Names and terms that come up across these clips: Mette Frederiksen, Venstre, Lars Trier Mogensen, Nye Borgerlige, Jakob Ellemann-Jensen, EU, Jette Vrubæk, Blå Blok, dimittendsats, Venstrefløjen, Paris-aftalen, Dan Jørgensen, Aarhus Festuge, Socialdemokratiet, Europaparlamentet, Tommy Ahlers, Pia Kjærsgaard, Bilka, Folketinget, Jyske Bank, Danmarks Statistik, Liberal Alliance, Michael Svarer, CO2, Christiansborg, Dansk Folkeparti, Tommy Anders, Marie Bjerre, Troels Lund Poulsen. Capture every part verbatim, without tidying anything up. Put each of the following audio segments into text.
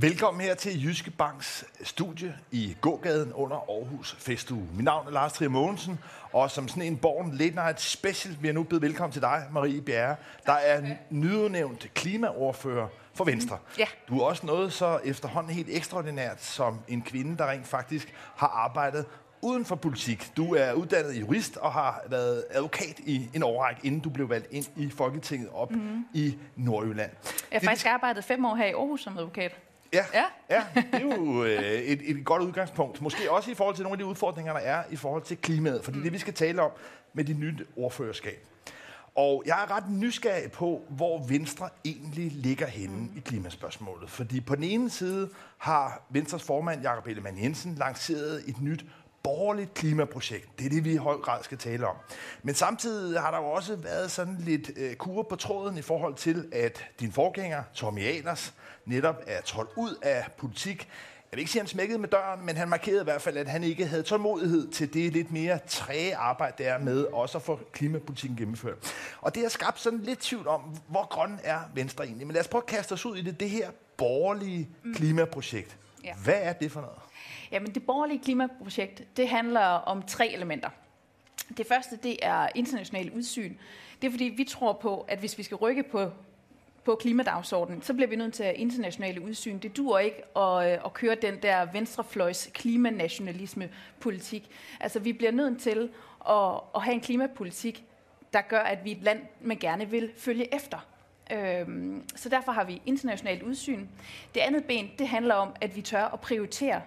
Velkommen her til Jyske Banks studie i gågaden under Aarhus Festuge. Mit navn er Lars Trier Mogensen, og som sådan en born late night special vil jeg nu byde velkommen til dig, Marie Bjerre, der er nyudnævnt klimaordfører for Venstre. Ja. Du er også noget så efterhånden helt ekstraordinært som en kvinde, der rent faktisk har arbejdet uden for politik. Du er uddannet jurist og har været advokat i en årrække, inden du blev valgt ind i Folketinget op mm-hmm. i Nordjylland. Jeg har faktisk arbejdet fem år her i Aarhus som advokat. Ja, ja. ja, det er jo øh, et, et godt udgangspunkt. Måske også i forhold til nogle af de udfordringer, der er i forhold til klimaet. For det er det, vi skal tale om med dit nye ordførerskab. Og jeg er ret nysgerrig på, hvor Venstre egentlig ligger henne mm. i klimaspørgsmålet. Fordi på den ene side har Venstres formand, Jakob Ellemann-Jensen, lanceret et nyt borgerligt klimaprojekt. Det er det, vi i høj grad skal tale om. Men samtidig har der jo også været sådan lidt øh, kurve på tråden i forhold til, at din forgænger, Tommy Anders, netop er trådt ud af politik. Jeg vil ikke sige, at han smækkede med døren, men han markerede i hvert fald, at han ikke havde tålmodighed til det lidt mere træge arbejde, der er med også at få klimapolitikken gennemført. Og det har skabt sådan lidt tvivl om, hvor grøn er Venstre egentlig. Men lad os prøve at kaste os ud i det, det her borgerlige mm. klimaprojekt. Ja. Hvad er det for noget? Jamen, det borgerlige klimaprojekt, det handler om tre elementer. Det første, det er internationalt udsyn. Det er fordi, vi tror på, at hvis vi skal rykke på, på klimadagsordenen, så bliver vi nødt til at have internationale udsyn. Det duer ikke at, at køre den der venstrefløjs klimanationalisme-politik. Altså, vi bliver nødt til at, at have en klimapolitik, der gør, at vi er et land, man gerne vil følge efter. Øhm, så derfor har vi internationalt udsyn. Det andet ben, det handler om, at vi tør at prioritere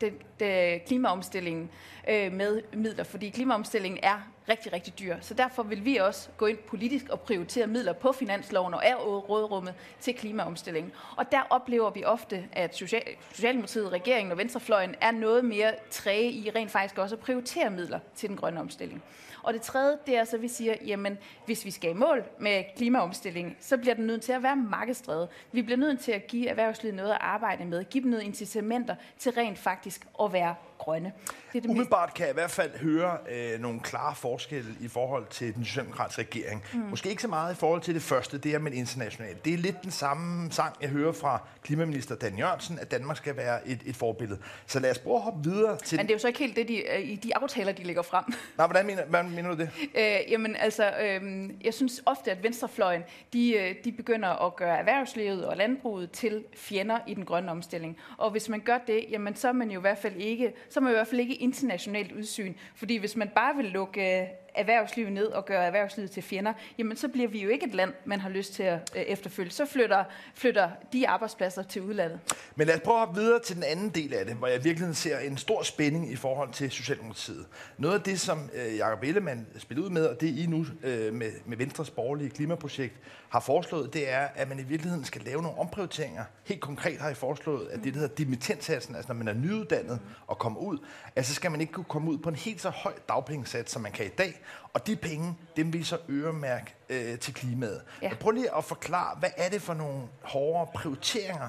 Den, den klimaomstillingen øh, med midler, fordi klimaomstillingen er rigtig, rigtig dyr. Så derfor vil vi også gå ind politisk og prioritere midler på finansloven og af rådrummet til klimaomstillingen. Og der oplever vi ofte, at Social- Socialdemokratiet, regeringen og Venstrefløjen er noget mere træge i rent faktisk også at prioritere midler til den grønne omstilling. Og det tredje, det er så, at vi siger, jamen, hvis vi skal i mål med klimaomstillingen, så bliver den nødt til at være markedsdrevet. Vi bliver nødt til at give erhvervslivet noget at arbejde med, give dem noget incitamenter til rent faktisk at være grønne. Det er det umiddelbart mest... kan jeg i hvert fald høre øh, nogle klare forskelle i forhold til den socialdemokratiske regering. Mm. Måske ikke så meget i forhold til det første, det er med internationalt. Det er lidt den samme sang, jeg hører fra klimaminister Dan Jørgensen, at Danmark skal være et, et forbillede. Så lad os prøve at hoppe videre til... Men det er jo så ikke helt det, de, i de aftaler, de lægger frem. Nej, hvordan mener, hvordan mener du det? Øh, jamen altså, øh, jeg synes ofte, at venstrefløjen, de, de begynder at gøre erhvervslivet og landbruget til fjender i den grønne omstilling. Og hvis man gør det, jamen så er man jo i hvert fald ikke... så man i hvert fald ikke internationalt udsyn. Fordi hvis man bare vil lukke erhvervslivet ned og gøre erhvervslivet til fjender, jamen så bliver vi jo ikke et land, man har lyst til at efterfølge. Så flytter, flytter de arbejdspladser til udlandet. Men lad os prøve at hoppe videre til den anden del af det, hvor jeg virkelig ser en stor spænding i forhold til Socialdemokratiet. Noget af det, som Jakob Ellemann spillede ud med, og det I nu med Venstres borgerlige klimaprojekt har foreslået, det er, at man i virkeligheden skal lave nogle omprioriteringer. Helt konkret har I foreslået, at det, der hedder dimittendsatsen, altså når man er nyuddannet og kommer ud, altså skal man ikke kunne komme ud på en helt så høj dagpengesats, som man kan i dag. Og de penge, dem vil så øremærke øh, til klimaet. Ja. Prøv lige at forklare, hvad er det for nogle hårdere prioriteringer,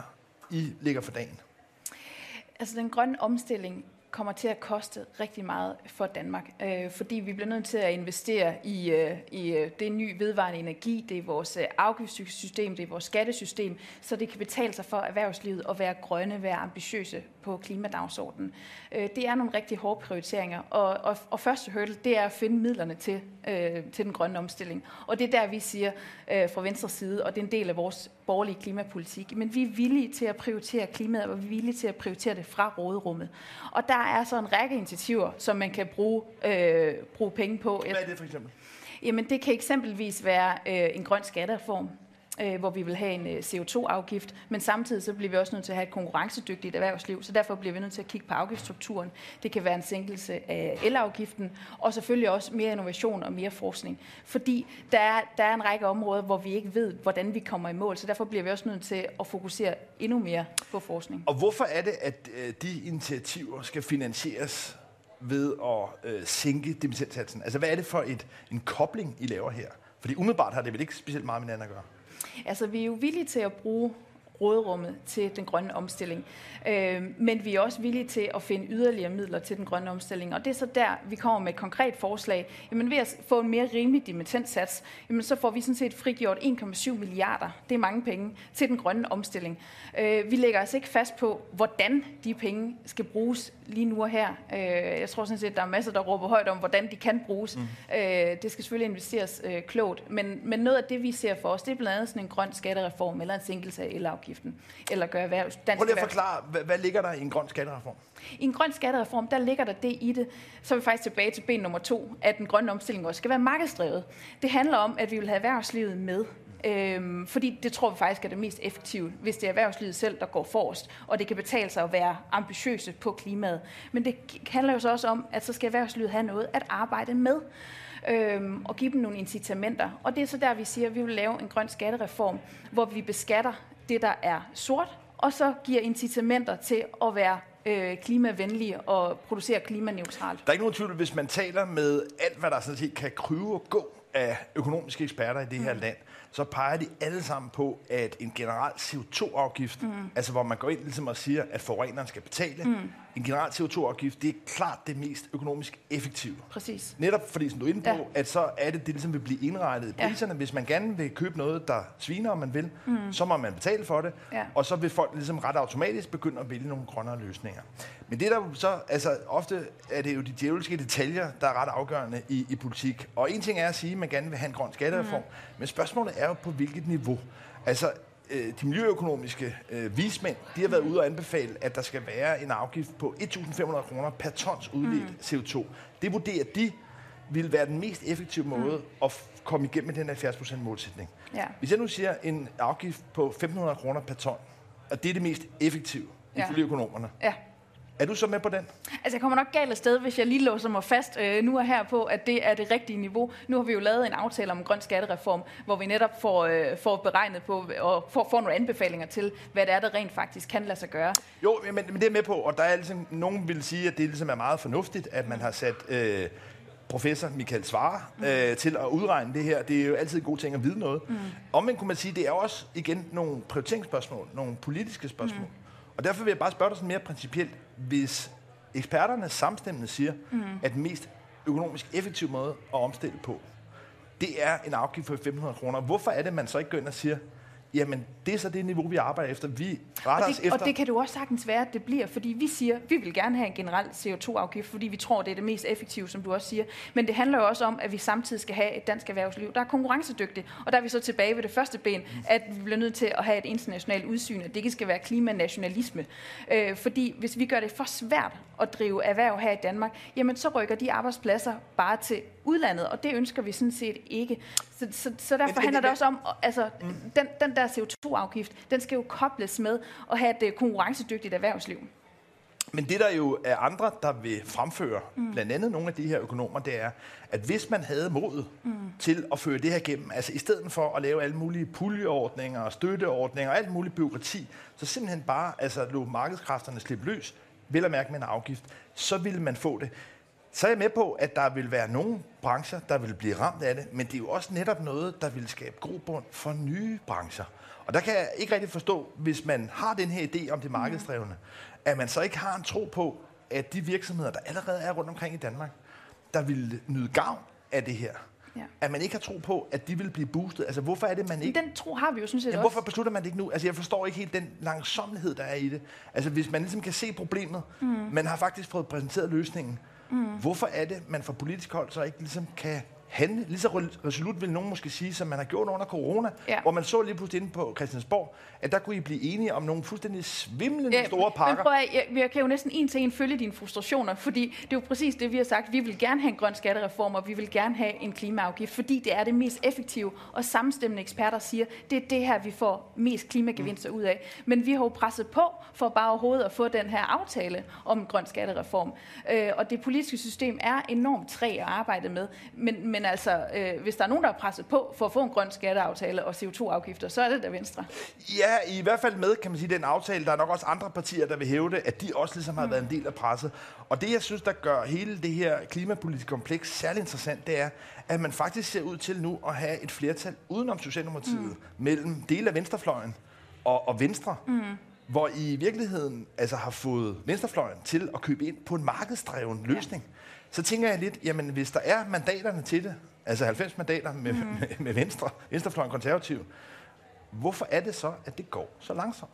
I ligger for dagen? Altså den grønne omstilling kommer til at koste rigtig meget for Danmark, øh, fordi vi bliver nødt til at investere i, øh, i det nye vedvarende energi, det er vores afgiftssystem, det er vores skattesystem, så det kan betale sig for erhvervslivet at være grønne, være ambitiøse på klimadagsordenen. Øh, det er nogle rigtig hårde prioriteringer, og, og, og første hurdle, det er at finde midlerne til, øh, til den grønne omstilling. Og det er der, vi siger øh, fra Venstres side, og det er en del af vores borgerlige klimapolitik, men vi er villige til at prioritere klimaet, og vi er villige til at prioritere det fra råderummet. Og der er så en række initiativer, som man kan bruge, øh, bruge penge på. Hvad er det for eksempel? Jamen, det kan eksempelvis være øh, en grøn skattereform, øh, hvor vi vil have en øh, C O to afgift, men samtidig så bliver vi også nødt til at have et konkurrencedygtigt erhvervsliv, så derfor bliver vi nødt til at kigge på afgiftsstrukturen. Det kan være en sænkelse af elafgiften, og selvfølgelig også mere innovation og mere forskning. Fordi der er, der er en række områder, hvor vi ikke ved, hvordan vi kommer i mål, så derfor bliver vi også nødt til at fokusere endnu mere på forskning. Og hvorfor er det, at øh, de initiativer skal finansieres ved at øh, sænke dimittendsatsen? Altså, hvad er det for et, en kobling, I laver her? Fordi umiddelbart har det vel ikke specielt meget med hinanden at gøre? Altså, vi er jo villige til at bruge råderummet til den grønne omstilling. Øh, men vi er også villige til at finde yderligere midler til den grønne omstilling. Og det er så der, vi kommer med et konkret forslag. Jamen ved at få en mere rimelig dimittentsats, jamen så får vi sådan set frigjort en komma syv milliarder. Det er mange penge til den grønne omstilling. Øh, vi lægger os ikke fast på, hvordan de penge skal bruges lige nu og her. Øh, jeg tror sådan set, at der er masser, der råber højt om, hvordan de kan bruges. Mm. Øh, det skal selvfølgelig investeres øh, klogt. Men, men noget af det, vi ser for os, det er blandt andet sådan en grøn skattereform eller en sænkelse af elafgiften. Eller gøre dansk erhverv. Prøv lige at forklare, hvad, hvad ligger der i en grøn skattereform? I en grøn skattereform, der ligger der det i det. Så er vi faktisk tilbage til ben nummer to, at den grønne omstilling også skal være markedsdrevet. Det handler om, at vi vil have erhvervslivet med. Øhm, fordi det tror vi faktisk er det mest effektive, hvis det er erhvervslivet selv, der går forrest, og det kan betale sig at være ambitiøse på klimaet. Men det handler jo så også om, at så skal erhvervslivet have noget at arbejde med, øhm, og give dem nogle incitamenter. Og det er så der, vi siger, at vi vil lave en grøn skattereform, hvor vi beskatter det, der er sort, og så giver incitamenter til at være øh, klimavenlige og producere klimaneutralt. Der er ikke nogen tvivl, hvis man taler med alt, hvad der sådan set kan kryve og gå af økonomiske eksperter i det her mm. land, så peger de alle sammen på, at en generel C O to afgift, mm. altså hvor man går ind ligesom og siger, at forureneren skal betale, mm. en generel C O to afgift, det er klart det mest økonomisk effektive. Præcis. Netop fordi, som du er inde på, ja. at så er det, det ligesom vil blive indregnet i priserne. Ja. Hvis man gerne vil købe noget, der sviner, om man vil, mm. så må man betale for det, ja. og så vil folk ligesom ret automatisk begynde at vælge nogle grønnere løsninger. Men det der så, altså ofte er det jo de djævelske detaljer, der er ret afgørende i, i politik. Og en ting er at sige, at man gerne vil have en grøn skattereform, mm. men spørgsmålet er jo på hvilket niveau. Altså, de miljøøkonomiske øh, vismænd, de har været ude og anbefale, at der skal være en afgift på et tusind fem hundrede kroner per tons udledt mm. C O to. Det vurderer de vil være den mest effektive måde mm. at komme igennem med den halvfjerds procent målsætning. Ja. Hvis jeg nu siger en afgift på femten hundrede kroner per ton, og det er det mest effektive ifølge ja. økonomerne, ja. er du så med på den? Altså, jeg kommer nok galt af sted, hvis jeg lige låser mig fast øh, nu og her på, at det er det rigtige niveau. Nu har vi jo lavet en aftale om en grøn skattereform, hvor vi netop får, øh, får beregnet på og får, får nogle anbefalinger til, hvad det er, der rent faktisk kan lade sig gøre. Jo, men, men det er med på, og der er ligesom, nogen vil sige, at det ligesom er meget fornuftigt, at man har sat øh, professor Michael Svarer øh, til at udregne det her. Det er jo altid en god ting at vide noget. Mm. Omvendt kunne man sige, at det er også igen nogle prioriteringsspørgsmål, nogle politiske spørgsmål. Mm. Og derfor vil jeg bare spørge dig sådan mere principielt, hvis eksperterne samstemmende siger, mm. at den mest økonomisk effektive måde at omstille på, det er en afgift på femten hundrede kroner. Hvorfor er det, man så ikke går ind og siger, jamen det er så det niveau, vi arbejder efter, vi retter os efter? Og det kan du også sagtens være, at det bliver, fordi vi siger, vi vil gerne have en generel C O to afgift, fordi vi tror, det er det mest effektive, som du også siger. Men det handler jo også om, at vi samtidig skal have et dansk erhvervsliv, der er konkurrencedygtigt. Og der er vi så tilbage ved det første ben, at vi bliver nødt til at have et internationalt udsyn, at det ikke skal være klimanationalisme. Øh, fordi hvis vi gør det for svært at drive erhverv her i Danmark, jamen så rykker de arbejdspladser bare til udlandet, og det ønsker vi sådan set ikke. Så, så, så derfor handler det også om, altså mm. den, den der C O to afgift, den skal jo kobles med at have et konkurrencedygtigt erhvervsliv. Men det der jo er andre, der vil fremføre, mm. blandt andet nogle af de her økonomer, det er, at hvis man havde modet mm. til at føre det her igennem, altså i stedet for at lave alle mulige puljeordninger og støtteordninger og alt muligt bureaukrati, så simpelthen bare altså, lå markedskræfterne slippe løs, vel at mærke med en afgift, så ville man få det. Så er jeg med på, at der vil være nogle brancher, der vil blive ramt af det, men det er jo også netop noget, der vil skabe grobund for nye brancher. Og der kan jeg ikke rigtig forstå, hvis man har den her idé om det markedsdrevne, at man så ikke har en tro på, at de virksomheder, der allerede er rundt omkring i Danmark, der vil nyde gavn af det her. Ja. At man ikke har tro på, at de vil blive boostet. Altså, hvorfor er det, man ikke... Den tro har vi jo, synes jeg. Jamen, hvorfor beslutter man det ikke nu? Altså, jeg forstår ikke helt den langsomhed, der er i det. Altså, hvis man ligesom kan se problemet, mm. man har faktisk fået præsenteret løsningen, mm. hvorfor er det, man fra politisk hold så ikke ligesom kan handle? Lige så resolut vil nogen måske sige, som man har gjort under corona, ja. hvor man så lige pludselig inde på Christiansborg, at der kunne I blive enige om nogle fuldstændig svimlende ja, store pakker. Men prøv at, jeg, jeg kan jo næsten en til en følge dine frustrationer, fordi det er jo præcis det, vi har sagt. Vi vil gerne have en grøn skattereform, og vi vil gerne have en klimaafgift, fordi det er det mest effektive, og samstemmende eksperter siger, det er det her, vi får mest klimagevinster mm. ud af. Men vi har jo presset på for bare overhovedet at få den her aftale om en grøn skattereform. Øh, og det politiske system er enormt trægt at arbejde med, men, men Men altså, øh, hvis der er nogen, der er presset på for at få en grøn skatteaftale og C O to afgifter, så er det der Venstre. Ja, i hvert fald med, kan man sige, den aftale. Der er nok også andre partier, der vil hæve det, at de også ligesom har mm. været en del af presset. Og det, jeg synes, der gør hele det her klimapolitiske kompleks særlig interessant, det er, at man faktisk ser ud til nu at have et flertal udenom Socialdemokratiet, mm. mellem dele af Venstrefløjen og, og Venstre, mm. hvor I i virkeligheden altså, har fået venstrefløjen til at købe ind på en markedsdreven løsning. Ja. Så tænker jeg lidt, jamen hvis der er mandaterne til det, altså halvfems mandater med, mm. med, med Venstre, Venstrefløjen Konservativ, hvorfor er det så, at det går så langsomt?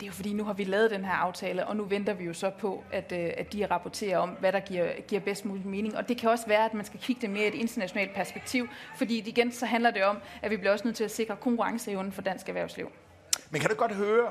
Det er jo fordi, nu har vi lavet den her aftale, og nu venter vi jo så på, at, at de rapporterer om, hvad der giver, giver bedst mulig mening. Og det kan også være, at man skal kigge det mere i et internationalt perspektiv, fordi igen så handler det om, at vi bliver også nødt til at sikre konkurrenceevnen for dansk erhvervsliv. Men kan du godt høre,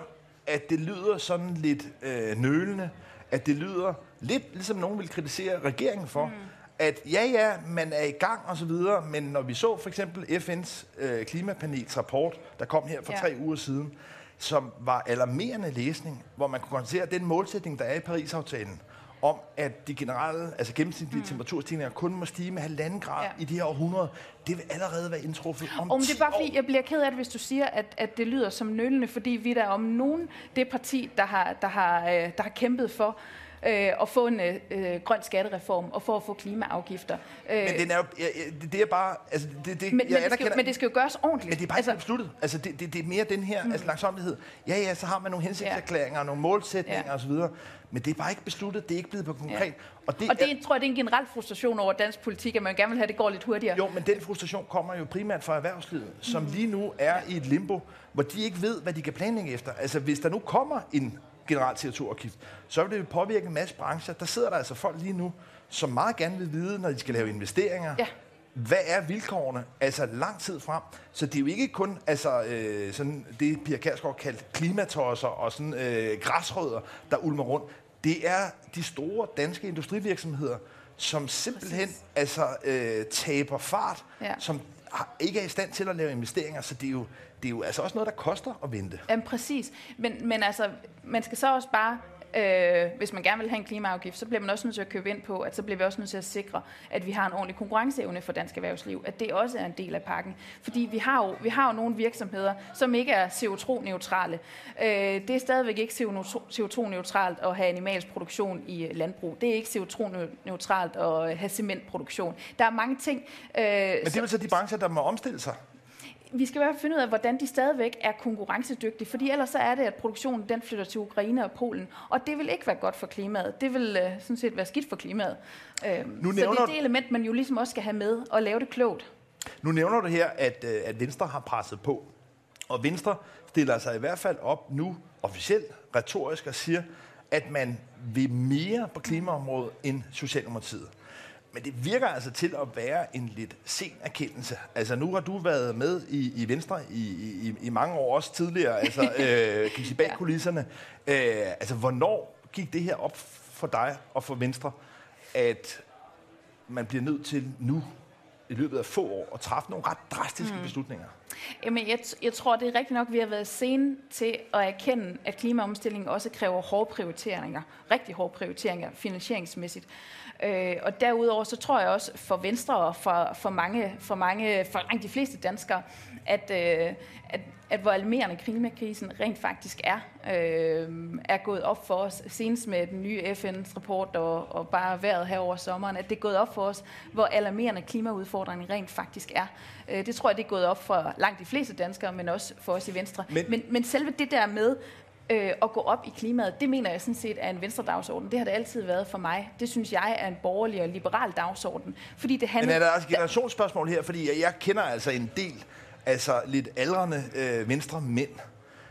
at det lyder sådan lidt øh, nølende, at det lyder lidt, ligesom nogen vil kritisere regeringen for, mm. at ja, ja, man er i gang og så videre, men når vi så for eksempel F N's øh, klimapanels rapport, der kom her for ja. tre uger siden, som var alarmerende læsning, hvor man kunne konstatere, at den målsætning, der er i Paris-aftalen, om at de generelle, altså gennemsnitlige mm. temperaturstigninger kun må stige med halvanden grad ja. i det her århundrede, det vil allerede være indtruffet om, om det er bare fordi, år. Jeg bliver ked af det, hvis du siger, at, at det lyder som nølende, fordi vi der om nogen, det parti, der har, der har, der har kæmpet for, og få en øh, grøn skattereform, og for at få klimaafgifter. Men den er jo, jeg, jeg, det er bare... Altså, det, det, men, jeg men, det skal, men det skal jo gøres ordentligt. Men det er bare altså, besluttet. Altså, det, det, det er mere den her mm. altså, langsomlighed. Ja, ja, så har man nogle hensigtserklæringer, ja. nogle målsætninger ja. osv., men det er bare ikke besluttet, det er ikke blevet på konkret. Ja. Og det, og det er, tror jeg, det er en generel frustration over dansk politik, at man gerne vil have, det går lidt hurtigere. Jo, men den frustration kommer jo primært fra erhvervslivet, som mm. lige nu er i et limbo, hvor de ikke ved, hvad de kan planlægge efter. Altså, hvis der nu kommer en generelt C O to-afgift, så vil det jo påvirke en masse brancher. Der sidder der altså folk lige nu, som meget gerne vil vide, når de skal lave investeringer, ja. hvad er vilkårene, altså lang tid frem. Så det er jo ikke kun altså, øh, sådan det, Pia Kjærsgaard kaldte klimatosser og sådan øh, græsrødder, der ulmer rundt. Det er de store danske industrivirksomheder, som simpelthen altså, øh, taber fart, ja. som ikke er i stand til at lave investeringer, så det er jo, det er jo altså også noget, der koster at vente. Jamen præcis, men, men altså, man skal så også bare, øh, hvis man gerne vil have en klimaafgift, så bliver man også nødt til at købe ind på, at så bliver vi også nødt til at sikre, at vi har en ordentlig konkurrenceevne for dansk erhvervsliv, at det også er en del af pakken. Fordi vi har jo, vi har jo nogle virksomheder, som ikke er C O to-neutrale. Øh, det er stadigvæk ikke C O to-neutralt at have animalsk produktion i landbrug. Det er ikke C O to-neutralt at have cementproduktion. Der er mange ting. Øh, men det er jo så de brancher, der må omstille sig? Vi skal i hvert fald finde ud af, hvordan de stadigvæk er konkurrencedygtige, fordi ellers så er det, at produktionen den flytter til Ukraine og Polen, og det vil ikke være godt for klimaet. Det vil øh, sådan set være skidt for klimaet. Øh, nu så det er det element, man jo ligesom også skal have med og lave det klogt. Nu nævner du her, at, at Venstre har presset på, og Venstre stiller sig i hvert fald op nu officielt, retorisk og siger, at man vil mere på klimaområdet end Socialdemokratiet. Men det virker altså til at være en lidt sen erkendelse. Altså nu har du været med i, i Venstre i, i, i mange år, også tidligere, altså øh, kan sige bag ja. kulisserne. Øh, altså hvornår gik det her op for dig og for Venstre, at man bliver nødt til nu i løbet af få år at træffe nogle ret drastiske mm. beslutninger? Jamen, jeg, t- jeg tror, det er rigtigt nok, vi har været sene til at erkende, at klimaomstillingen også kræver hårde prioriteringer. Rigtig hårde prioriteringer, finansieringsmæssigt. Øh, og derudover, så tror jeg også for Venstre og for, for, mange, for, mange, for de fleste danskere, at, øh, at, at hvor alarmerende klimakrisen rent faktisk er, øh, er gået op for os. Senest med den nye F N's rapport og, og bare vejret her over sommeren, at det er gået op for os, hvor alarmerende klimaudfordringen rent faktisk er. Øh, det tror jeg, det er gået op for langt de fleste danskere, men også for os i Venstre. Men, men, men selve det der med øh, at gå op i klimaet, det mener jeg sådan set er en Venstre-dagsorden. Det har det altid været for mig. Det synes jeg er en borgerlig og liberal dagsorden. Fordi det handler... Men er der også et generationsspørgsmål her? Fordi jeg, jeg kender altså en del, altså lidt aldrende øh, Venstre-mænd,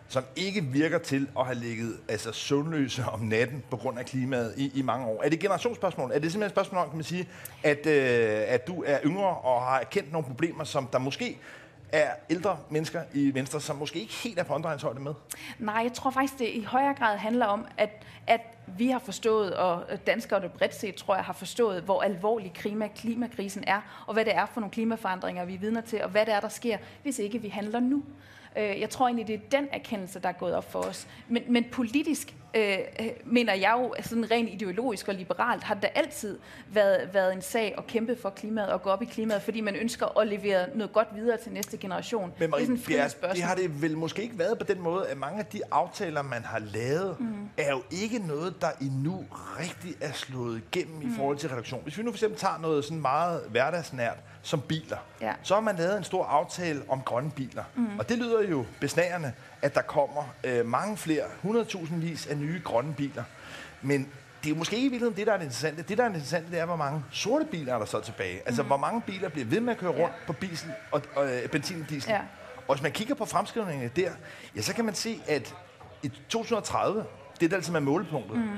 som ikke virker til at have ligget altså, søvnløse om natten på grund af klimaet i, i mange år. Er det et generationsspørgsmål? Er det simpelthen et spørgsmål om, kan man sige, at, øh, at du er yngre og har erkendt nogle problemer, som der måske... er ældre mennesker i Venstre, som måske ikke helt er på omdrejningshøjde med? Nej, jeg tror faktisk, det i højere grad handler om, at, at vi har forstået, og danskere og det bredt set, tror jeg, har forstået, hvor alvorlig klima, klimakrisen er, og hvad det er for nogle klimaforandringer, vi er vidner til, og hvad det er, der sker, hvis ikke vi handler nu. Jeg tror egentlig, det er den erkendelse, der er gået op for os. Men, men politisk, øh, mener jeg jo, sådan rent ideologisk og liberalt, har det altid været, været en sag at kæmpe for klimaet og gå op i klimaet, fordi man ønsker at levere noget godt videre til næste generation. Men Marie, det, er det, det har det vel måske ikke været på den måde, at mange af de aftaler, man har lavet, mm. er jo ikke noget, der endnu rigtig er slået igennem mm. i forhold til reduktion. Hvis vi nu for eksempel tager noget sådan meget hverdagsnært, som biler, ja. så har man lavet en stor aftale om grønne biler. Mm. Og det lyder jo besnærende, at der kommer øh, mange flere, hundredtusindvis af nye grønne biler. Men det er måske ikke i virkeligheden det, der er det interessante. Det, der er det interessante, det er, hvor mange sorte biler er der så tilbage. Altså, mm. hvor mange biler bliver ved med at køre rundt ja. på diesel og, og, øh, benzin og diesel. Ja. Og hvis man kigger på fremskrivningerne der, ja, så kan man se, at i to tusind og tredive, det der altså er målepunktet, mm.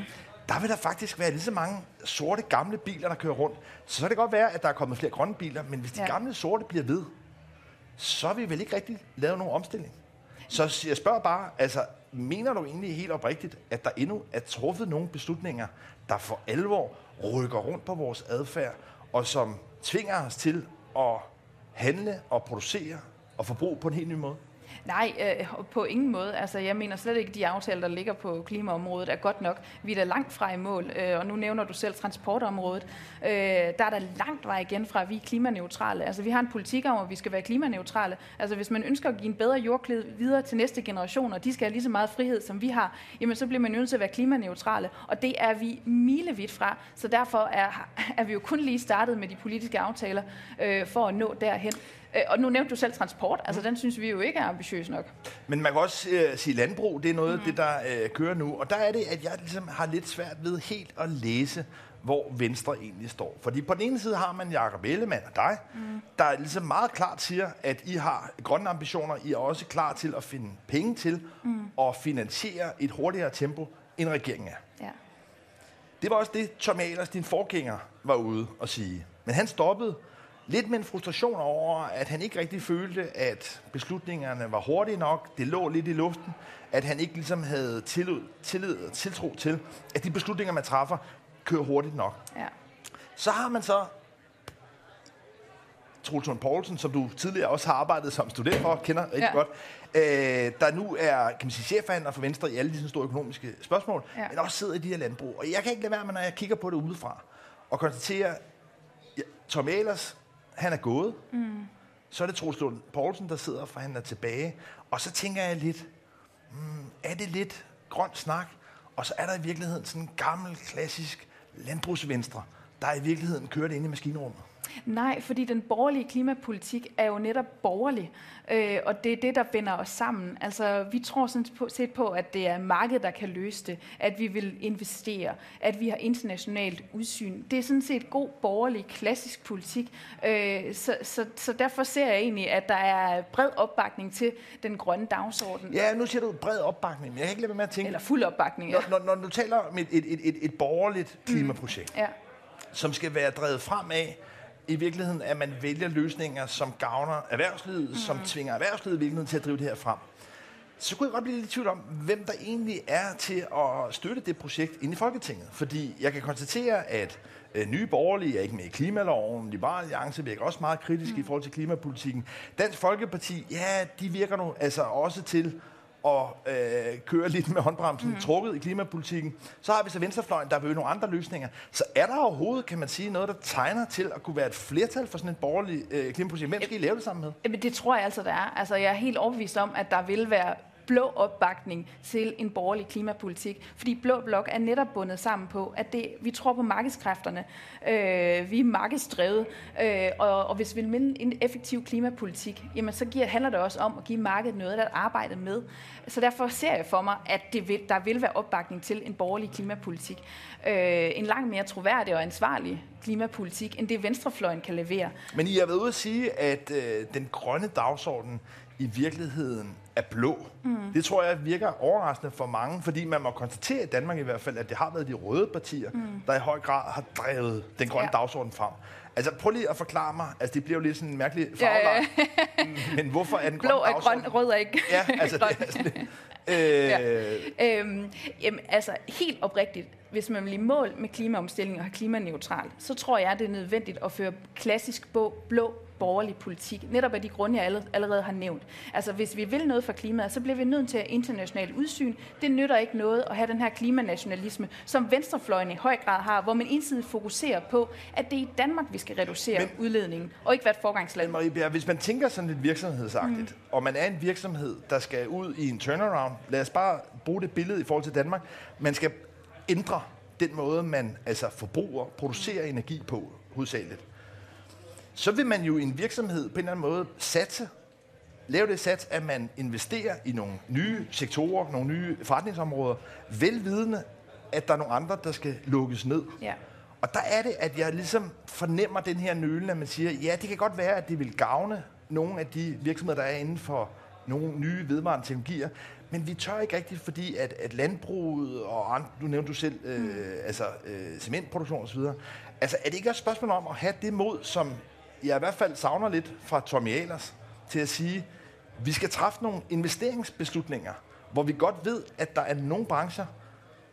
der vil der faktisk være lige så mange sorte gamle biler, der kører rundt. Så kan det godt være, at der er kommet flere grønne biler, men hvis de ja. gamle sorte bliver ved, så vil vi vel ikke rigtig lave nogen omstilling. Så jeg spørger bare, altså, mener du egentlig helt oprigtigt, at der endnu er truffet nogle beslutninger, der for alvor rykker rundt på vores adfærd, og som tvinger os til at handle og producere og forbruge på en helt ny måde? Nej, øh, på ingen måde. Altså, jeg mener slet ikke, de aftaler, der ligger på klimaområdet, er godt nok. Vi er da langt fra i mål, øh, og nu nævner du selv transportområdet. Øh, der er da langt vej igen fra, at vi er klimaneutrale. Altså, vi har en politik om, at vi skal være klimaneutrale. Altså, hvis man ønsker at give en bedre jordklid videre til næste generation, og de skal have lige så meget frihed, som vi har, jamen, så bliver man nødt til at være klimaneutrale, og det er vi milevidt fra. Så derfor er, er vi jo kun lige startet med de politiske aftaler øh, for at nå derhen. Og nu nævnte du selv transport, altså den synes vi jo ikke er ambitiøs nok. Men man kan også øh, sige landbrug, det er noget af mm. det, der øh, kører nu. Og der er det, at jeg ligesom har lidt svært ved helt at læse, hvor Venstre egentlig står. Fordi på den ene side har man Jakob Ellemann og dig, mm. der ligesom meget klart siger, at I har grønne ambitioner. I er også klar til at finde penge til mm. og finansiere et hurtigere tempo, end regeringen er. Ja. Det var også det, Tommy Anders, din forgænger, var ude at sige. Men han stoppede lidt med en frustration over, at han ikke rigtig følte, at beslutningerne var hurtige nok, det lå lidt i luften, at han ikke ligesom havde tillid, tillid og tiltro til, at de beslutninger, man træffer, kører hurtigt nok. Ja. Så har man så Troels Lund Poulsen, som du tidligere også har arbejdet som student for, kender rigtig ja. godt, øh, der nu er, kan man sige, chefhandler for Venstre i alle de store økonomiske spørgsmål, ja. men også sidder i de her landbrug. Og jeg kan ikke lade være med, når jeg kigger på det udefra, og konstaterer, ja, Tommy Ahlers, han er gået, mm. så er det Troels Lund Poulsen, der sidder, for han er tilbage. Og så tænker jeg lidt, mm, er det lidt grøn snak? Og så er der i virkeligheden sådan en gammel, klassisk landbrugsvenstre, der i virkeligheden kører det ind i maskinrummet. Nej, fordi den borgerlige klimapolitik er jo netop borgerlig, øh, og det er det, der binder os sammen. Altså, vi tror sådan set på, at det er markedet, der kan løse det, at vi vil investere, at vi har internationalt udsyn. Det er sådan set god borgerlig, klassisk politik, øh, så, så, så derfor ser jeg egentlig, at der er bred opbakning til den grønne dagsorden. Ja, nu siger du bred opbakning, men jeg kan ikke lade være med at tænke. Eller fuld opbakning, ja. Når, når, når du taler om et, et, et, et borgerligt klimaprojekt, mm, ja. som skal være drevet frem af, i virkeligheden, at man vælger løsninger, som gavner erhvervslivet, mm. som tvinger erhvervslivet i virkeligheden til at drive det her frem. Så kunne jeg godt blive lidt i tvivl om, hvem der egentlig er til at støtte det projekt inde i Folketinget. Fordi jeg kan konstatere, at øh, Nye Borgerlige er ikke med i klimaloven, Liberal Alliance virker også meget kritisk mm. i forhold til klimapolitikken. Dansk Folkeparti, ja, de virker nu altså også til og øh, kører lidt med håndbremsen mm. trukket i klimapolitikken. Så har vi så Venstrefløjen, der vil jo nogle andre løsninger. Så er der overhovedet, kan man sige, noget, der tegner til at kunne være et flertal for sådan en borgerlig øh, klimapolitik? Hvem skal I lave det sammen med? Jamen, det tror jeg altså, der er. Altså, jeg er helt overbevist om, at der vil være blå opbakning til en borgerlig klimapolitik, fordi Blå Blok er netop bundet sammen på, at det, vi tror på markedskræfterne, øh, vi er markedsdrevet, øh, og, og hvis vi vil en effektiv klimapolitik, jamen så giver, handler det også om at give markedet noget, der arbejder med. Så derfor ser jeg for mig, at det vil, der vil være opbakning til en borgerlig klimapolitik. Øh, en langt mere troværdig og ansvarlig klimapolitik, end det Venstrefløjen kan levere. Men I har været ude at sige, at øh, den grønne dagsorden i virkeligheden er blå. Mm. Det tror jeg virker overraskende for mange, fordi man må konstatere i Danmark i hvert fald, at det har været de røde partier, mm. der i høj grad har drevet den grønne ja. dagsorden frem. Altså prøv lige at forklare mig, altså det bliver jo lidt sådan en mærkelig farvelag, ja. men hvorfor er den grønne blå dagsorden? Blå er grøn, rød er ikke ja, altså, grøn. Det er sådan, øh... ja. øhm, jamen, altså helt oprigtigt, hvis man vil i mål med klimaomstilling og klimaneutralt, så tror jeg, det er nødvendigt at føre klassisk blå borgerlig politik, netop af de grunde, jeg allerede har nævnt. Altså, hvis vi vil noget for klimaet, så bliver vi nødt til at internationalt udsyn. Det nytter ikke noget at have den her klimanationalisme, som venstrefløjen i høj grad har, hvor man ensidigt fokuserer på, at det er i Danmark, vi skal reducere men, udledningen, og ikke være et forgangsland. Marie Bjerre, hvis man tænker sådan lidt virksomhedsagtigt, mm. og man er en virksomhed, der skal ud i en turnaround, lad os bare bruge det billede i forhold til Danmark, man skal ændre den måde, man altså forbruger, producerer energi på, hovedsageligt. Så vil man jo i en virksomhed på en eller anden måde satse lave det sats, at man investerer i nogle nye sektorer, nogle nye forretningsområder, velvidende, at der er nogle andre, der skal lukkes ned. Ja. Og der er det, at jeg ligesom fornemmer den her nølen, at man siger, ja, det kan godt være, at det vil gavne nogle af de virksomheder, der er inden for nogle nye vedvarende teknologier, men vi tør ikke rigtigt, fordi at, at landbruget og andre, du nævnte du selv, øh, mm. altså øh, cementproduktion osv., altså er det ikke et spørgsmål om at have det mod, som jeg i hvert fald savner lidt fra Tommy Ahlers, til at sige, vi skal træffe nogle investeringsbeslutninger, hvor vi godt ved, at der er nogle brancher,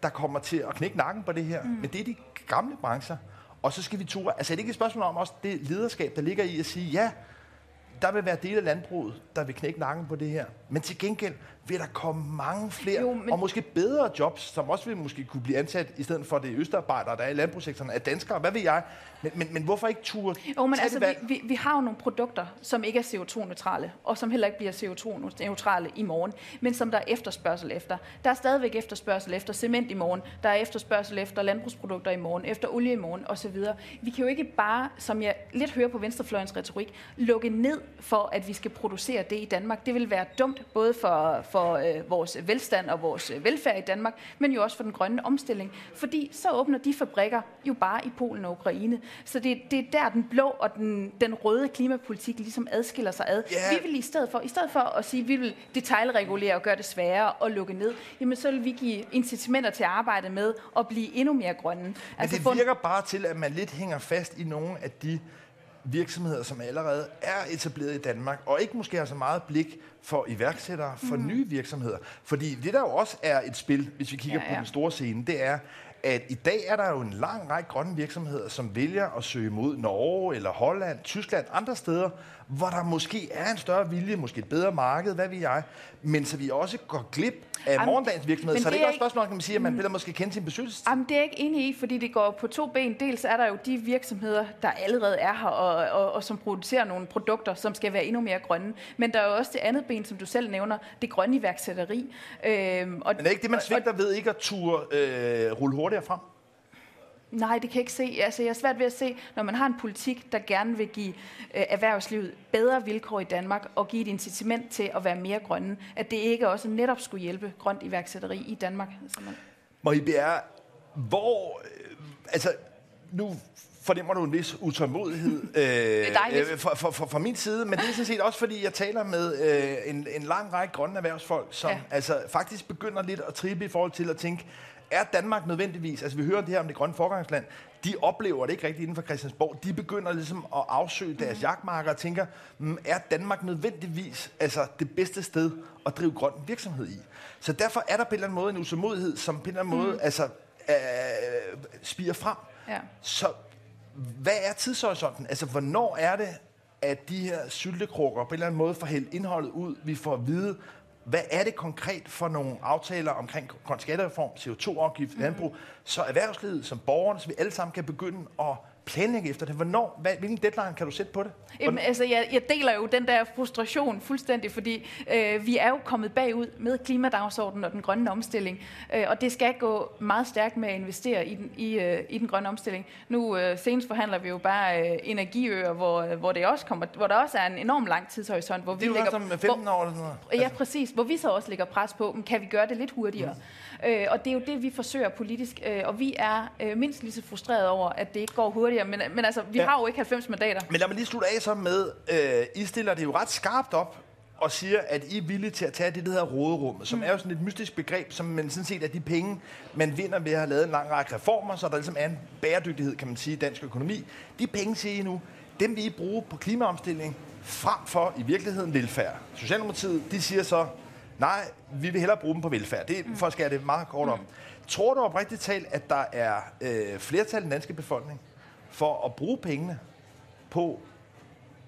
der kommer til at knække nakken på det her, mm. men det er de gamle brancher, og så skal vi ture. Altså er det ikke et spørgsmål om også det lederskab, der ligger i at sige, ja, der vil være dele af landbruget, der vil knække nakken på det her. Men til gengæld vil der komme mange flere, jo, men... og måske bedre jobs, som også vil måske kunne blive ansat, i stedet for det østarbejdere, der er i landbrugssektoren, af danskere, hvad ved jeg. Men, men, men hvorfor ikke ture? Jo, men altså, vi, vi, vi har jo nogle produkter, som ikke er C O to neutrale, og som heller ikke bliver C O to neutrale i morgen, men som der er efterspørgsel efter. Der er stadigvæk efterspørgsel efter cement i morgen, der er efterspørgsel efter landbrugsprodukter i morgen, efter olie i morgen osv. Vi kan jo ikke bare, som jeg lidt hører på venstrefløjens retorik, lukke ned for, at vi skal producere det i Danmark. Det vil være dumt, både for, for øh, vores velstand og vores velfærd i Danmark, men jo også for den grønne omstilling. Fordi så åbner de fabrikker jo bare i Polen og Ukraine. Så det, det er der, den blå og den, den røde klimapolitik ligesom adskiller sig ad. Yeah. Vi vil i stedet for, i stedet for at sige, at vi vil detailregulere og gøre det sværere og lukke ned, jamen så vil vi give incitamenter til at arbejde med og blive endnu mere grønne. Altså, men det virker bare til, at man lidt hænger fast i nogle af de virksomheder, som allerede er etableret i Danmark, og ikke måske har så meget blik for iværksættere, for mm. nye virksomheder. Fordi det, der jo også er et spil, hvis vi kigger ja, ja. på den store scene, det er, at i dag er der jo en lang række grønne virksomheder, som vælger at søge mod Norge eller Holland, Tyskland, andre steder, hvor der måske er en større vilje, måske et bedre marked, hvad ved jeg, men så vi også går glip af Am, morgendagens virksomhed. Så det er ikke også spørgsmål, kan man sige, at man mm, vil måske kende sin besøgelsestid? Jamen, det er jeg ikke enig i, fordi det går på to ben. Dels er der jo de virksomheder, der allerede er her, og, og, og som producerer nogle produkter, som skal være endnu mere grønne. Men der er jo også det andet ben, som du selv nævner, det grønne iværksætteri. Øhm, og, men er ikke det, man svigter og, ved ikke at ture øh, rulle hurtigere frem? Nej, det kan jeg ikke se. Altså, jeg er svært ved at se, når man har en politik, der gerne vil give øh, erhvervslivet bedre vilkår i Danmark og give et incitament til at være mere grønne, at det ikke også netop skulle hjælpe grønt iværksætteri i Danmark. Man... Marie Bjerre, hvor... Øh, altså, nu fornemmer du en vis utålmodighed øh, øh, fra min side, men det er sådan set også, fordi jeg taler med øh, en, en lang række grønne erhvervsfolk, som ja. altså, faktisk begynder lidt at trippe i forhold til at tænke, er Danmark nødvendigvis, altså vi hører det her om det grønne foregangsland, de oplever det ikke rigtigt inden for Christiansborg, de begynder ligesom at afsøge deres mm-hmm. jagtmarker og tænker, er Danmark nødvendigvis altså det bedste sted at drive grøn virksomhed i? Så derfor er der på en eller anden måde en usålmodighed, som på en eller anden mm-hmm. måde altså, øh, spiger frem. Ja. Så hvad er tidshorisonten? Altså hvornår er det, at de her syltekrukker på en eller anden måde får hældt indholdet ud, vi får at vide, hvad er det konkret for nogle aftaler omkring skattereform, C O to afgift, landbrug, mm-hmm. så erhvervslivet som borgerne, så vi alle sammen kan begynde at planlægge efter det. Hvornår, hvad, hvilken deadline kan du sætte på det? Jamen, altså, jeg, jeg deler jo den der frustration fuldstændig, fordi øh, vi er jo kommet bagud med klimadagsordenen og den grønne omstilling, øh, og det skal gå meget stærkt med at investere i den, i, øh, i den grønne omstilling. Nu øh, senest forhandler vi jo bare øh, energiøer, hvor, hvor, det også kommer, hvor der også er en enorm lang tidshorisont. Hvor det er vi jo lægger, som femten år eller sådan noget. Ja, altså. Præcis. Hvor vi så også lægger pres på, men kan vi gøre det lidt hurtigere? Mm. Øh, og det er jo det, vi forsøger politisk, øh, og vi er øh, mindst lige så frustrerede over, at det ikke går hurtigere. Men, men altså, vi ja. har jo ikke halvfems mandater. Men lad mig lige slutte af så med, øh, I stiller det jo ret skarpt op og siger, at I er villige til at tage det, der hedder råderummet, som mm. er jo sådan et mystisk begreb, som man sådan set er de penge, man vinder ved at have lavet en lang række reformer, så der ligesom er en bæredygtighed, kan man sige, i dansk økonomi. De penge, siger I nu, dem vil I bruge på klimaomstilling frem for i virkeligheden velfærd. Socialdemokratiet, de siger så, nej, vi vil hellere bruge dem på velfærd. Det mm. for at skære det meget kort om. Mm. Tror du oprigtigt talt, at der er øh, flertal i den danske befolkning, for at bruge pengene på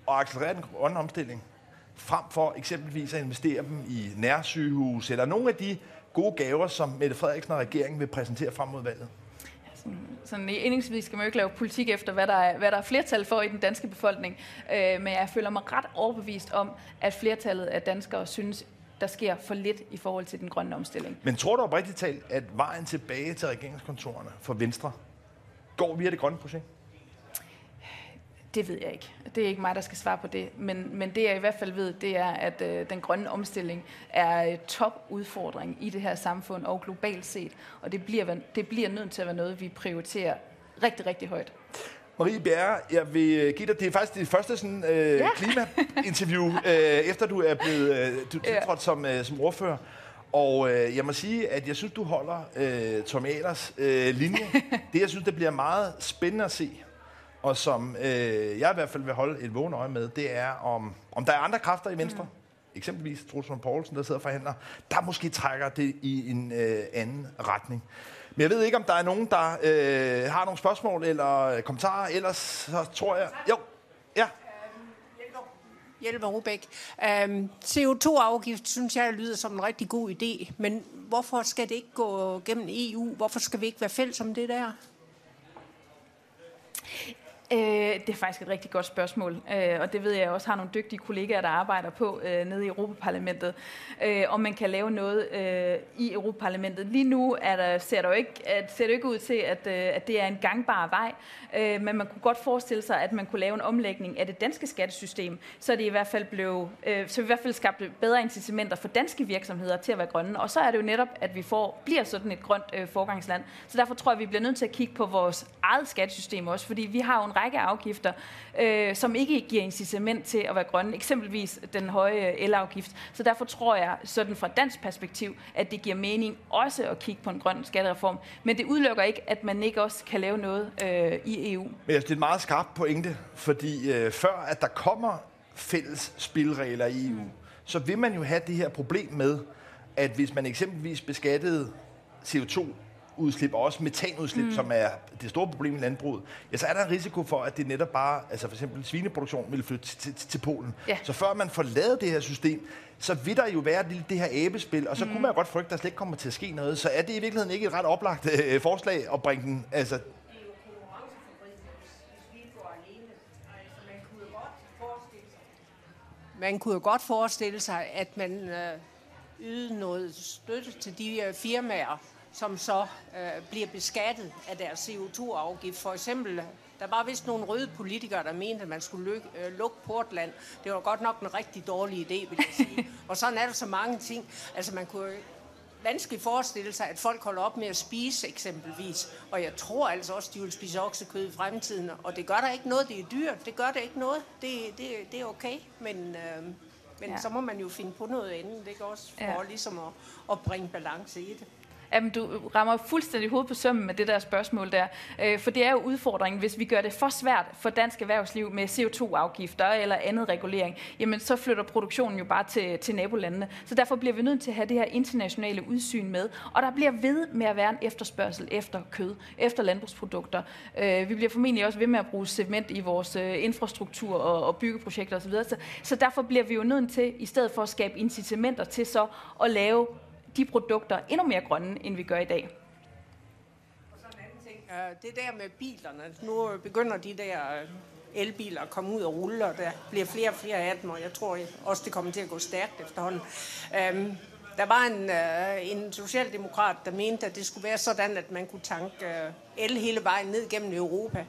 at accelerere den grønne omstilling, frem for eksempelvis at investere dem i nærsygehus, eller nogle af de gode gaver, som Mette Frederiksen og regeringen vil præsentere frem mod valget? Sådan indledningsvis skal man jo ikke lave politik efter, hvad der er, hvad der er flertal for i den danske befolkning, øh, men jeg føler mig ret overbevist om, at flertallet af danskere synes, der sker for lidt i forhold til den grønne omstilling. Men tror du oprigtigt talt, at vejen tilbage til regeringskontorerne for Venstre går via det grønne projekt? Det ved jeg ikke. Det er ikke mig, der skal svare på det. Men, men det, jeg i hvert fald ved, det er, at øh, den grønne omstilling er øh, topudfordring i det her samfund og globalt set. Og det bliver, det bliver nødt til at være noget, vi prioriterer rigtig, rigtig højt. Marie Bjerre, jeg vil give dig, det er faktisk det første sådan, øh, ja. klimainterview, øh, efter du er blevet øh, tiltrådt som, øh, som ordfører. Og øh, jeg må sige, at jeg synes, du holder øh, Tommy Anders øh, linje. Det, jeg synes, det bliver meget spændende at se, og som øh, jeg i hvert fald vil holde et vågen øje med, det er, om, om der er andre kræfter i Venstre, mm. eksempelvis Troels Lund Poulsen, der sidder og forhandler, der måske trækker det i en øh, anden retning. Men jeg ved ikke, om der er nogen, der øh, har nogle spørgsmål eller kommentarer, ellers så tror jeg... Jo, ja. Jette Vrubæk. Øhm, C O to afgift, synes jeg, lyder som en rigtig god idé, men hvorfor skal det ikke gå gennem E U? Hvorfor skal vi ikke være fælles om det der? Det er faktisk et rigtig godt spørgsmål, og det ved jeg også har nogle dygtige kollegaer, der arbejder på nede i Europaparlamentet, om man kan lave noget i Europaparlamentet. Lige nu er der, ser det jo ikke, ser det ikke ud til, at, at det er en gangbar vej, men man kunne godt forestille sig, at man kunne lave en omlægning af det danske skattesystem, så det i hvert fald blev, så vi i hvert fald skabte bedre incitamenter for danske virksomheder til at være grønne, og så er det jo netop, at vi får, bliver sådan et grønt forgangsland. Så derfor tror jeg, vi bliver nødt til at kigge på vores eget skattesystem også, fordi vi har jo en række afgifter, øh, som ikke giver incitament til at være grønne, eksempelvis den høje elafgift. Så derfor tror jeg, sådan fra dansk perspektiv, at det giver mening også at kigge på en grøn skattereform. Men det udelukker ikke, at man ikke også kan lave noget øh, i E U. Men jeg synes, det er en meget skarp pointe, fordi øh, før at der kommer fælles spilleregler i E U, mm. så vil man jo have det her problem med, at hvis man eksempelvis beskattede C O to udslip, og også metanudslip, mm. som er det store problem i landbruget, ja, så er der en risiko for, at det netop bare, altså for eksempel svineproduktion, vil flytte til, til, til Polen. Yeah. Så før man får lavet det her system, så vil der jo være det, det her æbespil, og så mm. kunne man jo godt frygte, at der slet ikke kommer til at ske noget. Så er det i virkeligheden ikke et ret oplagt øh, forslag at bringe den, altså... Man kunne jo godt forestille sig, at man øh, yder noget støtte til de øh, firmaer, som så øh, bliver beskattet af deres C O to afgift. For eksempel, der var vist nogle røde politikere, der mente, at man skulle løg, øh, lukke Portland. Det var godt nok en rigtig dårlig idé, vil jeg sige. Og sådan er der så mange ting. Altså, man kunne vanskeligt forestille sig, at folk holder op med at spise, eksempelvis. Og jeg tror altså også, de vil spise oksekød i fremtiden. Og det gør der ikke noget, det er dyrt. Det gør der ikke noget. Det, det, det er okay, men... Øh Men ja. så må man jo finde på noget andet, ikke også, for ja. ligesom at, at bringe balance i det. Jamen, du rammer fuldstændig hovedet på sømmen med det der spørgsmål der. For det er jo udfordringen, hvis vi gør det for svært for dansk erhvervsliv med C O to afgifter eller andet regulering, jamen så flytter produktionen jo bare til, til nabolandene. Så derfor bliver vi nødt til at have det her internationale udsyn med. Og der bliver ved med at være en efterspørgsel efter kød, efter landbrugsprodukter. Vi bliver formentlig også ved med at bruge cement i vores infrastruktur og, og byggeprojekter osv. Så, så derfor bliver vi jo nødt til, i stedet for at skabe incitamenter til så at lave de produkter endnu mere grønne, end vi gør i dag. Og så en anden ting. Det der med bilerne. Nu begynder de der elbiler at komme ud og rulle, og der bliver flere og flere af dem, og jeg tror også, det kommer til at gå stærkt efterhånden. Der var en, en socialdemokrat, der mente, at det skulle være sådan, at man kunne tanke el hele vejen ned gennem Europa.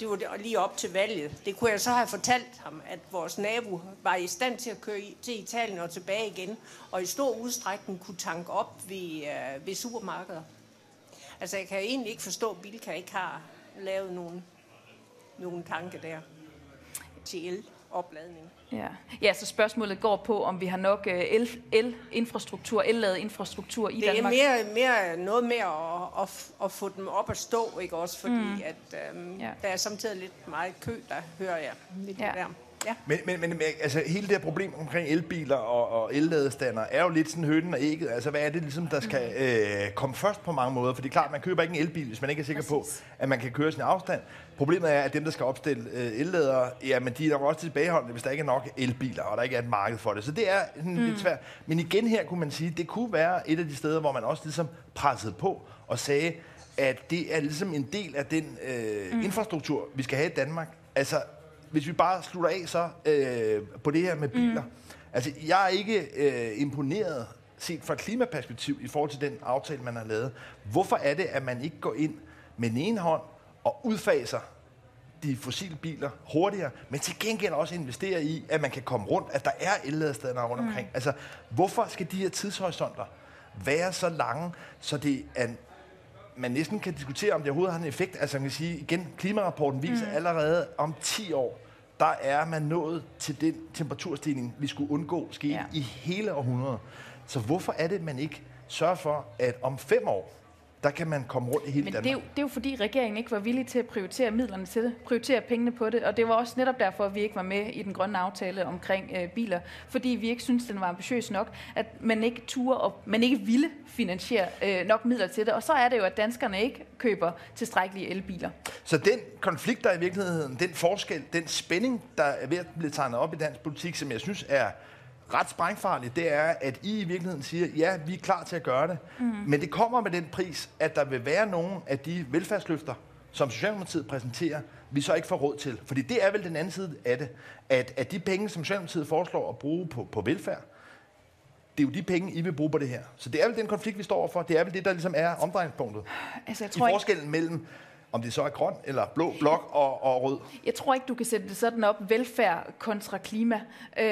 Det var lige op til valget. Det kunne jeg så have fortalt ham, at vores nabo var i stand til at køre til Italien og tilbage igen, og i stor udstrækning kunne tanke op ved, ved supermarkeder. Altså, jeg kan egentlig ikke forstå, at Bilka ikke har lavet nogen, nogen tanke der til el. Opladning. Ja. ja, så spørgsmålet går på, om vi har nok el-infrastruktur, el-ladet infrastruktur i Danmark. Det er Danmark. Mere, mere noget med at, at, at få dem op at stå, ikke også? Fordi mm. at, øhm, ja. der er samtidig lidt meget kø, der hører jeg. Lidt ja. der. Ja. Men, men, men altså, hele det her problem omkring elbiler og, og el-ladestander er jo lidt sådan hønen og ægget. Altså, hvad er det, ligesom, der skal øh, komme først på mange måder? For det er klart, man køber ikke en elbil, hvis man ikke er sikker Præcis. på, at man kan køre sin afstand. Problemet er, at dem, der skal opstille øh, elladere, jamen, de er nok også tilbageholdende, hvis der ikke er nok elbiler, og der ikke er et marked for det. Så det er sådan mm. lidt svært. Men igen her kunne man sige, at det kunne være et af de steder, hvor man også ligesom pressede på og sagde, at det er ligesom en del af den øh, mm. infrastruktur, vi skal have i Danmark. Altså, hvis vi bare slutter af så øh, på det her med biler. Mm. Altså, jeg er ikke øh, imponeret set fra et klimaperspektiv i forhold til den aftale, man har lavet. Hvorfor er det, at man ikke går ind med den ene hånd og udfaser de fossile biler hurtigere, men til gengæld også investere i, at man kan komme rundt, at der er elladesteder rundt omkring. Mm. Altså, hvorfor skal de her tidshorisonter være så lange, så det er, man næsten kan diskutere, om det overhovedet har en effekt? Altså, man kan sige igen, klimarapporten viser mm. allerede om ti år, der er man nået til den temperaturstigning, vi skulle undgå skete ja. i hele århundredet. Så hvorfor er det, man ikke sørger for, at om fem år, der kan man komme rundt i hele Men Danmark. Det er, jo, det er jo fordi regeringen ikke var villig til at prioritere midlerne til det, prioritere pengene på det, og det var også netop derfor, at vi ikke var med i den grønne aftale omkring øh, biler, fordi vi ikke syntes, den var ambitiøs nok, at man ikke turde og man ikke ville finansiere øh, nok midler til det, og så er det jo, at danskerne ikke køber tilstrækkelige elbiler. Så den konflikt, der i virkeligheden, den forskel, den spænding, der er ved at blive tegnet op i dansk politik, som jeg synes er ret sprængfarligt, det er, at I i virkeligheden siger, ja, vi er klar til at gøre det, mm. men det kommer med den pris, at der vil være nogle af de velfærdsløfter, som Socialdemokratiet præsenterer, vi så ikke får råd til. Fordi det er vel den anden side af det, at, at de penge, som Socialdemokratiet foreslår at bruge på, på velfærd, det er jo de penge, I vil bruge på det her. Så det er vel den konflikt, vi står overfor, det er vel det, der ligesom er omdrejningspunktet. Altså, jeg tror I forskellen ikke... mellem om det så er grøn eller blå blok og, og rød. Jeg tror ikke, du kan sætte det sådan op, velfærd kontra klima. Øh,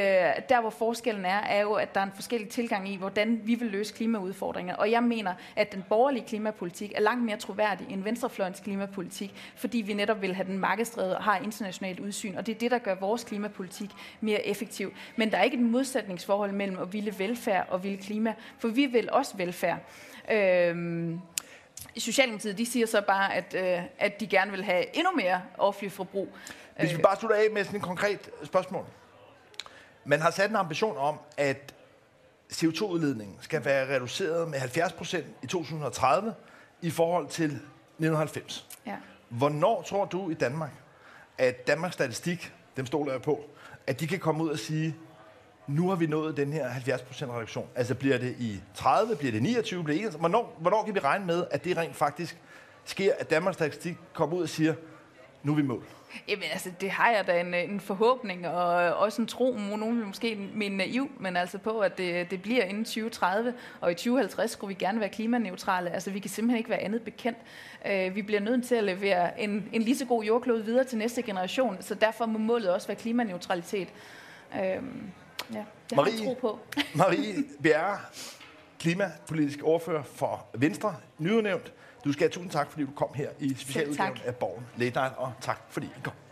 der, hvor forskellen er, er jo, at der er en forskellig tilgang i, hvordan vi vil løse klimaudfordringer. Og jeg mener, at den borgerlige klimapolitik er langt mere troværdig end Venstrefløjens klimapolitik, fordi vi netop vil have den markedsdrevet og har internationalt udsyn. Og det er det, der gør vores klimapolitik mere effektiv. Men der er ikke et modsætningsforhold mellem at ville velfærd og ville klima, for vi vil også velfærd. Øh, Socialdemokratiet, de siger så bare, at, øh, at de gerne vil have endnu mere offentlig forbrug. Hvis vi bare slutter af med sådan et konkret spørgsmål. Man har sat en ambition om, at C O to-udledningen skal være reduceret med halvfjerds procent i to tusind og tredive i forhold til nitten halvfems. Ja. Hvornår tror du i Danmark, at Danmarks Statistik, dem stoler jeg på, at de kan komme ud og sige, nu har vi nået den her halvfjerds procent reduktion. Altså bliver det i tredive, bliver det niogtyve, bliver det enogtyve. Hvornår, hvornår kan vi regne med, at det rent faktisk sker, at Danmarks Statistik kommer ud og siger, nu er vi mål? Jamen altså, det har jeg da en, en forhåbning og også en tro, nogen vil måske mene naiv, men altså på, at det, det bliver inden tyve tredive, og i tyve halvtreds skulle vi gerne være klimaneutrale. Altså vi kan simpelthen ikke være andet bekendt. Vi bliver nødt til at levere en, en lige så god jordklode videre til næste generation, så derfor må målet også være klimaneutralitet. Ja, det Marie, har jeg tro på. Marie Bjerre, klimapolitisk ordfører for Venstre, nyudnævnt. Du skal have tusind tak, fordi du kom her i specialudgaven af Borgen Late Night, og tak fordi I kom.